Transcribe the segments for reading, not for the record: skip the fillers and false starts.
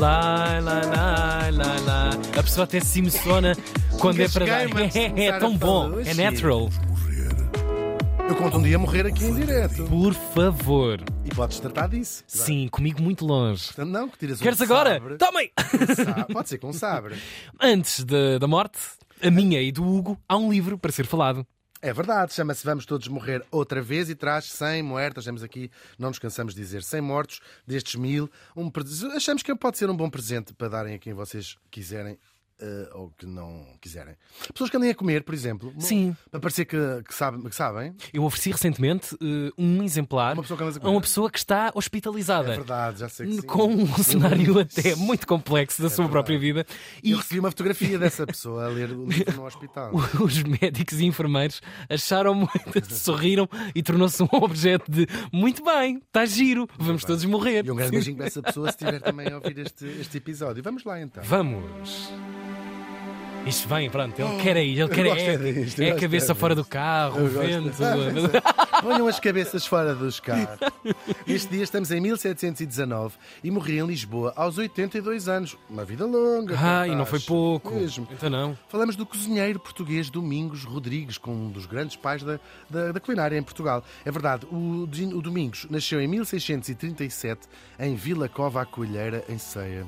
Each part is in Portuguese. lá. A pessoa até se emociona quando é para dar. É tão bom, é natural. Eu conto um dia morrer aqui em direto. Por favor. E podes tratar disso. Sim, comigo muito longe. Portanto, não, que tiras um queres agora? Sabre. Tomem! Pode ser com sabre. Antes da morte, a minha e do Hugo, há um livro para ser falado. É verdade, chama-se Vamos Todos Morrer Outra Vez e traz 100 mortos, temos aqui, não nos cansamos de dizer, 100 mortos, destes 1000. Achamos que pode ser um bom presente para darem a quem vocês quiserem. Ou que não quiserem. Pessoas que andem a comer, por exemplo. Sim. Para parecer que sabem. Eu ofereci recentemente um exemplar a uma pessoa que está hospitalizada. É verdade, já sei que sim. Com um cenário até muito complexo da sua própria vida. E eu recebi uma fotografia dessa pessoa a ler o livro no hospital. Os médicos e enfermeiros acharam muito, sorriram e tornou-se um objeto de muito bem, está giro, vamos todos morrer. E um grande beijinho para essa pessoa se estiver também a ouvir este episódio. Vamos lá então. Vamos. Isto vem, pronto, ele quer aí, ele quer disto, é a cabeça fora do carro, o vento. Ponham as cabeças fora dos carros. Este dia estamos em 1719 e morri em Lisboa aos 82 anos. Uma vida longa. Ah, e não foi pouco. Mesmo. Então não. Falamos do cozinheiro português Domingos Rodrigues, com um dos grandes pais da culinária em Portugal. É verdade, o Domingos nasceu em 1637 em Vila Cova à Coelheira, em Ceia.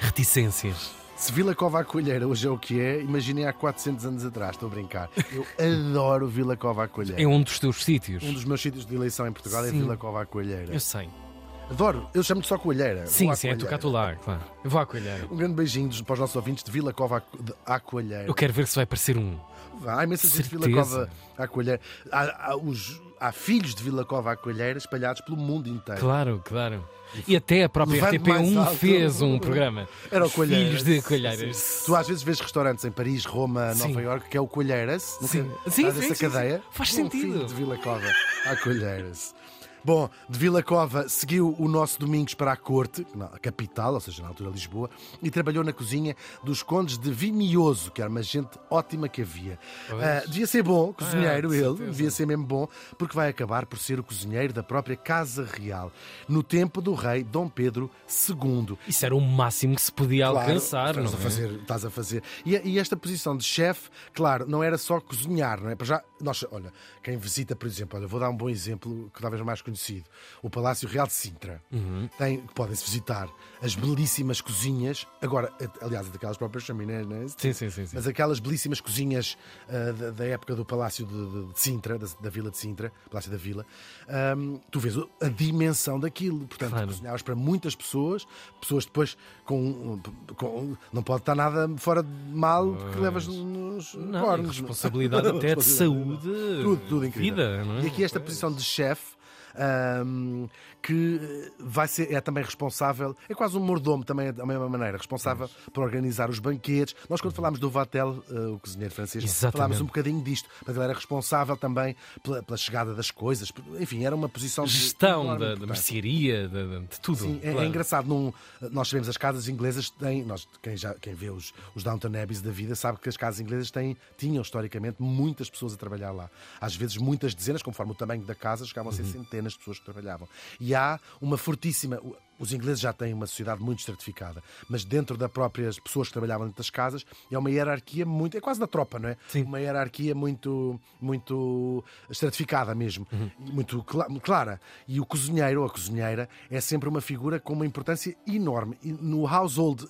Reticências. Se Vila Cova à Coelheira hoje é o que é, imaginei há 400 anos atrás, estou a brincar. Eu adoro Vila Cova à Coelheira. É um dos teus sítios. Um dos meus sítios de eleição em Portugal. Sim. É Vila Cova à Coelheira. Eu sei. Adoro, eu chamo-te só Coelheira. Sim, sim, é tu cá, tu lá, claro. Eu vou à Coelheira. Um grande beijinho para os nossos ouvintes de Vila Cova à Coelheira. Eu quero ver se vai aparecer um. Há imensa gente de Vila Cova à Coelheira. Há filhos de Vila Cova à Coelheira espalhados pelo mundo inteiro. Claro, claro. E até a própria RTP1 fez um programa. Era o Coelheiras. Filhos de Coelheiras. Sim. Tu às vezes vês restaurantes em Paris, Roma, Nova Iorque, que é o Coelheiras. Sim, sim, sim, sim. Cadeia. Faz sentido. Filho de Vila Cova à Coelheiras. Bom, de Vila Cova seguiu o nosso Domingos para a corte, a capital, ou seja, na altura Lisboa, e trabalhou na cozinha dos condes de Vimioso, que era uma gente ótima que havia. Devia ser bom cozinheiro, devia ser mesmo bom, porque vai acabar por ser o cozinheiro da própria Casa Real, no tempo do rei Dom Pedro II. Isso era o máximo que se podia alcançar, não é? Estás a fazer. E esta posição de chefe, claro, não era só cozinhar, não é? Para já, olha, quem visita, por exemplo, vou dar um bom exemplo, que talvez mais conhecido, o Palácio Real de Sintra. Podem-se visitar as belíssimas cozinhas, agora, aliás, daquelas próprias chaminés, não é? Sim. Mas aquelas belíssimas cozinhas da época do Palácio de Sintra, da Vila de Sintra, Palácio da Vila, tu vês a dimensão daquilo. Portanto, cozinhavas para muitas pessoas depois com não pode estar nada fora de mal, porque levas nos cornos. Responsabilidade até de saúde, tudo incrível. Vida, não é? E aqui esta posição de chefe, que vai ser, é também responsável, é quase um mordomo também da mesma maneira, responsável por organizar os banquetes. Nós quando falámos do Vatel, o cozinheiro francês, falámos um bocadinho disto, mas ele era responsável também pela chegada das coisas, enfim, era uma posição gestão da mercearia, de tudo. Sim, claro. É engraçado, nós sabemos, as casas inglesas têm, quem vê os Downton Abbeys da vida sabe que as casas inglesas tinham historicamente muitas pessoas a trabalhar lá, às vezes muitas dezenas, conforme o tamanho da casa, chegavam a ser centenas as pessoas que trabalhavam. E há uma fortíssima... Os ingleses já têm uma sociedade muito estratificada, mas dentro das próprias pessoas que trabalhavam dentro das casas, é uma hierarquia muito... É quase da tropa, não é? Sim. Uma hierarquia muito, muito estratificada mesmo, muito clara. E o cozinheiro ou a cozinheira é sempre uma figura com uma importância enorme. E no household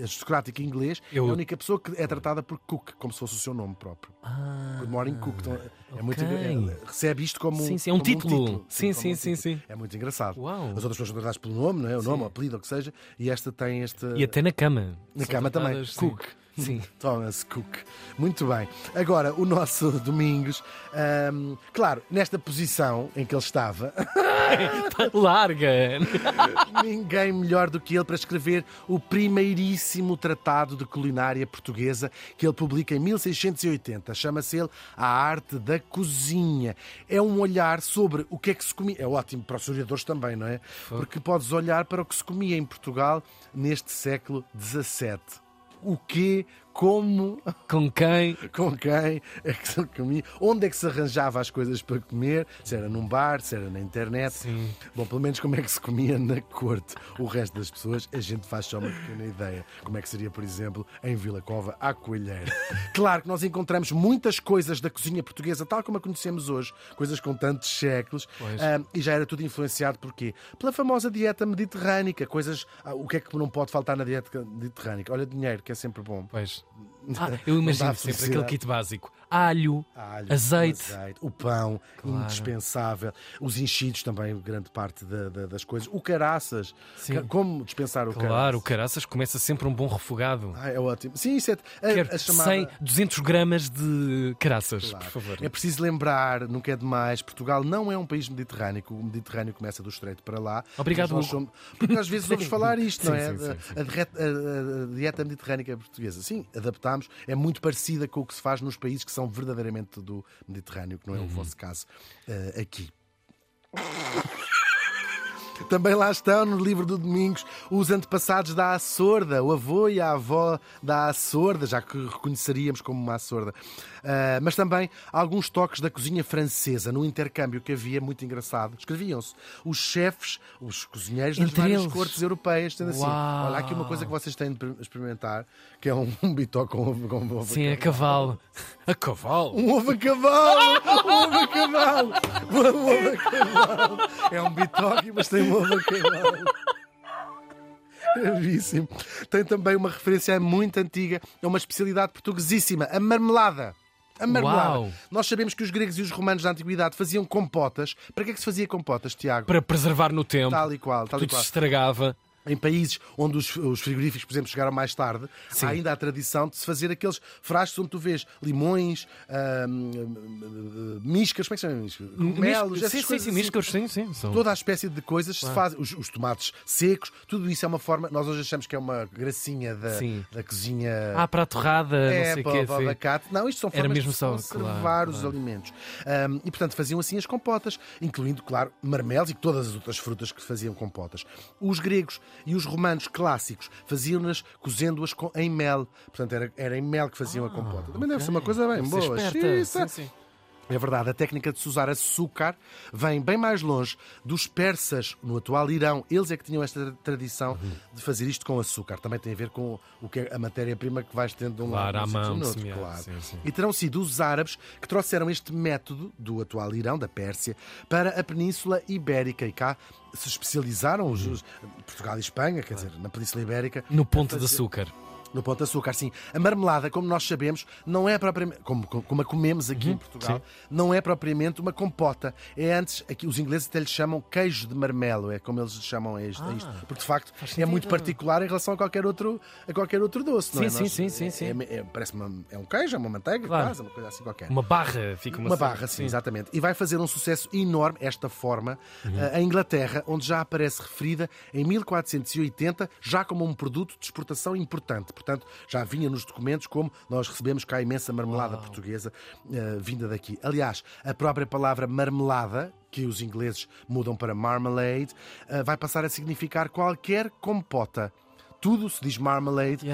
aristocrático inglês, é a única pessoa que é tratada por cook, como se fosse o seu nome próprio. Good morning, cook. Então, é muito... recebe isto como um título. Sim. É muito engraçado. Uau. As outras pessoas são tratadas pelo nome, não é? O nome, o apelido, o que seja, e esta tem este... E até na cama. Na cama também. Sim. Cook. Sim. Thomas Cook. Muito bem. Agora, o nosso Domingos, claro, nesta posição em que ele estava... Larga! Ninguém melhor do que ele para escrever o primeiríssimo tratado de culinária portuguesa que ele publica em 1680. Chama-se ele A Arte da Cozinha. É um olhar sobre o que é que se comia. É ótimo para os historiadores também, não é? Porque podes olhar para o que se comia em Portugal neste século XVII. O quê? como, com quem é que se comia, onde é que se arranjava as coisas para comer, se era num bar, se era na internet. Sim. Bom, pelo menos como é que se comia na corte. O resto das pessoas, a gente faz só uma pequena ideia. Como é que seria, por exemplo, em Vila Cova à Coelheira. Claro que nós encontramos muitas coisas da cozinha portuguesa, tal como a conhecemos hoje, coisas com tantos séculos, e já era tudo influenciado por quê? Pela famosa dieta mediterrânica, coisas... o que é que não pode faltar na dieta mediterrânica? Olha, dinheiro, que é sempre bom. Pois. Eu imagino sempre aquele kit básico. Alho, azeite, o pão, claro, indispensável. Os enchidos também, grande parte das coisas. O caraças. Sim. Como dispensar o caraças? Claro, o caraças começa sempre um bom refogado. É ótimo. Sim, isso é a chamada... 100, 200 gramas de caraças, claro, por favor. É preciso lembrar, nunca é demais, Portugal não é um país mediterrâneo. O Mediterrâneo começa do Estreito para lá. Obrigado, Hugo. Somos... Porque às vezes ouvimos falar isto, sim, não é? A dieta mediterrânica portuguesa. Sim, adaptámos. É muito parecida com o que se faz nos países que são verdadeiramente do Mediterrâneo, que não é o vosso caso aqui. Também lá estão, no livro do Domingos, os antepassados da açorda, o avô e a avó da açorda, já que reconheceríamos como uma açorda. Mas também alguns toques da cozinha francesa, no intercâmbio que havia, muito engraçado. Escreviam-se os chefes, os cozinheiros das várias cortes europeias, tendo assim: olha, aqui uma coisa que vocês têm de experimentar, que é um bitó com ovo. Sim, a cavalo. A cavalo? Um ovo a cavalo! Um ovo a cavalo! Um ovo a cavalo! É um bitoque, mas tem um ovo a cavalo. Gravíssimo. Tem também uma referência muito antiga, é uma especialidade portuguesíssima, a marmelada. A marmelada. Uau. Nós sabemos que os gregos e os romanos da antiguidade faziam compotas. Para que é que se fazia compotas, Tiago? Para preservar no tempo. Tal e qual. Tudo se estragava. Em países onde os frigoríficos, por exemplo, chegaram mais tarde, sim, há ainda a tradição de se fazer aqueles frascos onde tu vês limões, miscas, como é que se chama? Melos, essas coisas. Sim, miscas, assim, sim. Toda a espécie de coisas se faz, os tomates secos, tudo isso é uma forma, nós hoje achamos que é uma gracinha da cozinha. Para a torrada, não sei o quê. Para o abacate. Não, isto são formas mesmo de conservar os alimentos. E, portanto, faziam assim as compotas, incluindo, claro, marmelos e todas as outras frutas que faziam compotas. Os gregos e os romanos clássicos faziam-nas cozendo-as em mel. Portanto, era em mel que faziam a compota. Também deve ser uma coisa bem boa. Sim. É verdade, a técnica de se usar açúcar vem bem mais longe dos persas, no atual Irão. Eles é que tinham esta tradição de fazer isto com açúcar. Também tem a ver com o que é a matéria-prima que vais tendo de um lado e do outro. Claro. Sim. E terão sido os árabes que trouxeram este método do atual Irão, da Pérsia, para a Península Ibérica. E cá se especializaram, Portugal e Espanha, quer dizer, na Península Ibérica. No Ponte de Açúcar. No Ponto de Açúcar, sim. A marmelada, como nós sabemos, não é propriamente, como a comemos aqui em Portugal, sim, não é propriamente uma compota. É antes, aqui os ingleses até lhe chamam queijo de marmelo, é como eles chamam a isto. Porque de facto é muito particular em relação a qualquer outro doce, não é? Sim. Parece um queijo, é uma manteiga, quase, uma coisa assim qualquer. Uma barra, fica uma barra, sim, exatamente. E vai fazer um sucesso enorme esta forma em Inglaterra, onde já aparece referida em 1480, já como um produto de exportação importante. Portanto, já vinha nos documentos como nós recebemos cá a imensa marmelada portuguesa vinda daqui. Aliás, a própria palavra marmelada, que os ingleses mudam para marmalade, vai passar a significar qualquer compota. Tudo se diz marmalade.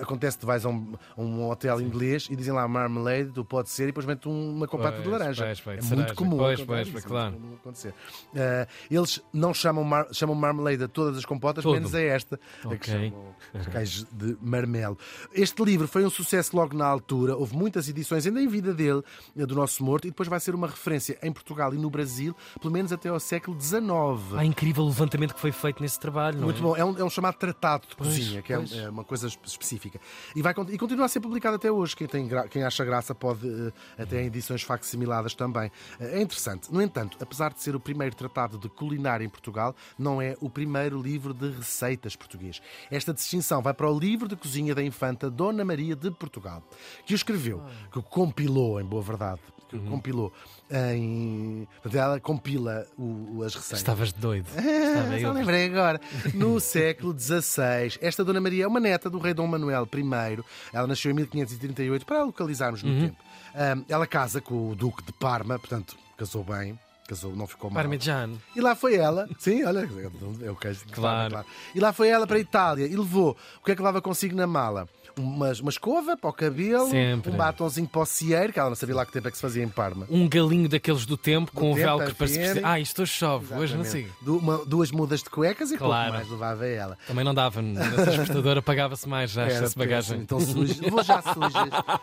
Acontece que tu vais a um hotel inglês e dizem lá marmalade, tu pode ser, e depois mete uma compota de laranja. É muito comum. Claro. Eles não chamam marmalade a todas as compotas, menos a esta, a que chamam queijo de marmelo. Este livro foi um sucesso logo na altura. Houve muitas edições, ainda em vida dele, do nosso morto, e depois vai ser uma referência em Portugal e no Brasil, pelo menos até ao século XIX. Há incrível levantamento que foi feito nesse trabalho. Muito bom. É um chamado tratado de cozinha, que é uma coisa específica. E continua a ser publicado até hoje. Quem acha graça pode, até em edições facsimiladas também. É interessante. No entanto, apesar de ser o primeiro tratado de culinária em Portugal, não é o primeiro livro de receitas português. Esta distinção vai para o livro de cozinha da infanta Dona Maria de Portugal, que o escreveu, que o compilou, em boa verdade. Ela compila as receitas. Estavas doido. Só lembrei agora. No século XVI, esta Dona Maria é uma neta do rei Dom Manuel I. Ela nasceu em 1538, para a localizarmos no tempo. Ela casa com o Duque de Parma, portanto, casou bem. Casou, não ficou mal. Parmigiano. E lá foi ela. Sim, olha, eu quero dizer, claro. E lá foi ela para a Itália e levou. O que é que levava consigo na mala? Uma escova para o cabelo, sempre. Um batonzinho para o cieiro, que ela não sabia lá que tempo é que se fazia em Parma. Um galinho daqueles do tempo, com um velcro para se vestir. Ah, isto hoje chove, hoje não sei. Duas mudas de cuecas e claro. Pouco mais levava ela. Também não dava, nessa exportadora pagava-se mais já essa bagagem. Então sujas, levou já sujas,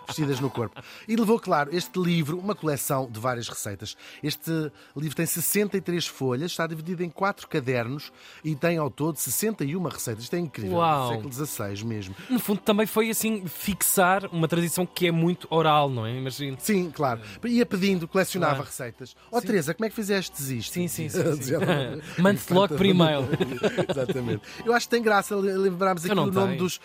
vestidas no corpo. E levou, claro, este livro, uma coleção de várias receitas. Este livro tem 63 folhas, está dividido em 4 cadernos e tem ao todo 61 receitas. Isto é incrível, do século XVI mesmo. No fundo também foi assim fixar uma tradição que é muito oral, não é? Imagino. Sim, claro. Ia pedindo, colecionava receitas. Ó Teresa, como é que fizestes isto? Sim. Mande-te logo por e-mail. Exatamente. Eu acho que tem graça lembrarmos aqui o nome dos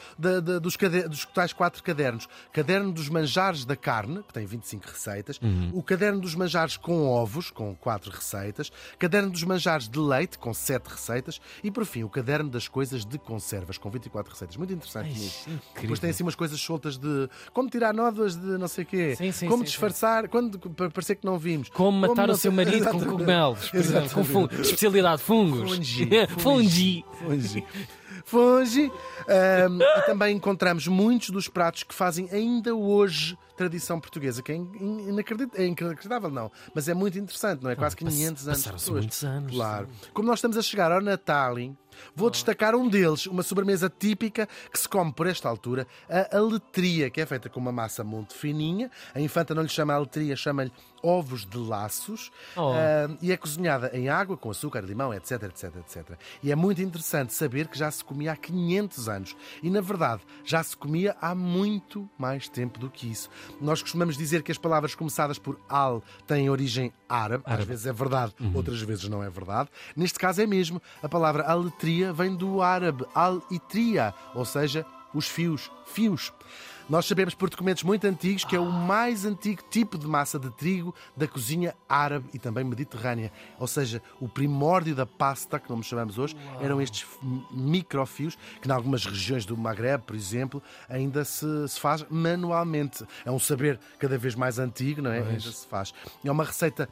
tais 4 cadernos. Caderno dos manjares da carne, que tem 25 receitas. O caderno dos manjares com ovos, com 4 receitas. Caderno dos manjares de leite, com 7 receitas. E, por fim, o caderno das coisas de conservas, com 24 receitas. Muito interessante isso. Incrível. Tem assim umas coisas soltas de como tirar nódoas de não sei o quê, como disfarçar, quando para parecer que não vimos. Como matar o seu marido com cogumelos, por exemplo, com especialidade, fungos. Fungi. E também encontramos muitos dos pratos que fazem ainda hoje tradição portuguesa, que é inacreditável, não, mas é muito interessante, não é? Quase 500 anos. Passaram-se muitos anos. Claro. Como nós estamos a chegar ao Natal, vou destacar um deles, uma sobremesa típica que se come por esta altura, a aletria, que é feita com uma massa muito fininha. A infanta não lhe chama aletria, chama-lhe ovos de laços, e é cozinhada em água, com açúcar, limão, etc. E é muito interessante saber que já se comia há 500 anos. E, na verdade, já se comia há muito mais tempo do que isso. Nós costumamos dizer que as palavras começadas por al têm origem árabe. Às vezes é verdade, outras vezes não é verdade. Neste caso é mesmo. A palavra aletria vem do árabe al-itria, ou seja, os fios. Nós sabemos por documentos muito antigos que é o mais antigo tipo de massa de trigo da cozinha árabe e também mediterrânea. Ou seja, o primórdio da pasta, que não nos chamamos hoje, eram estes microfios, que em algumas regiões do Magreb, por exemplo, ainda se faz manualmente. É um saber cada vez mais antigo, não é? Ainda se faz. É uma receita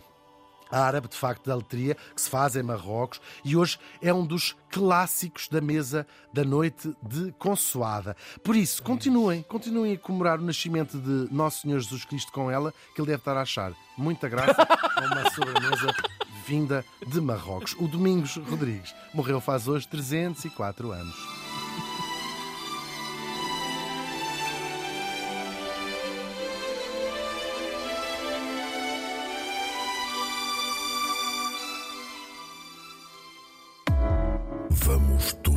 árabe, de facto, da aletria, que se faz em Marrocos, e hoje é um dos clássicos da mesa da noite de consoada. Por isso, continuem a comemorar o nascimento de Nosso Senhor Jesus Cristo com ela, que ele deve estar a achar muita graça a uma sobremesa vinda de Marrocos. O Domingos Rodrigues morreu faz hoje 304 anos. Vamos todos.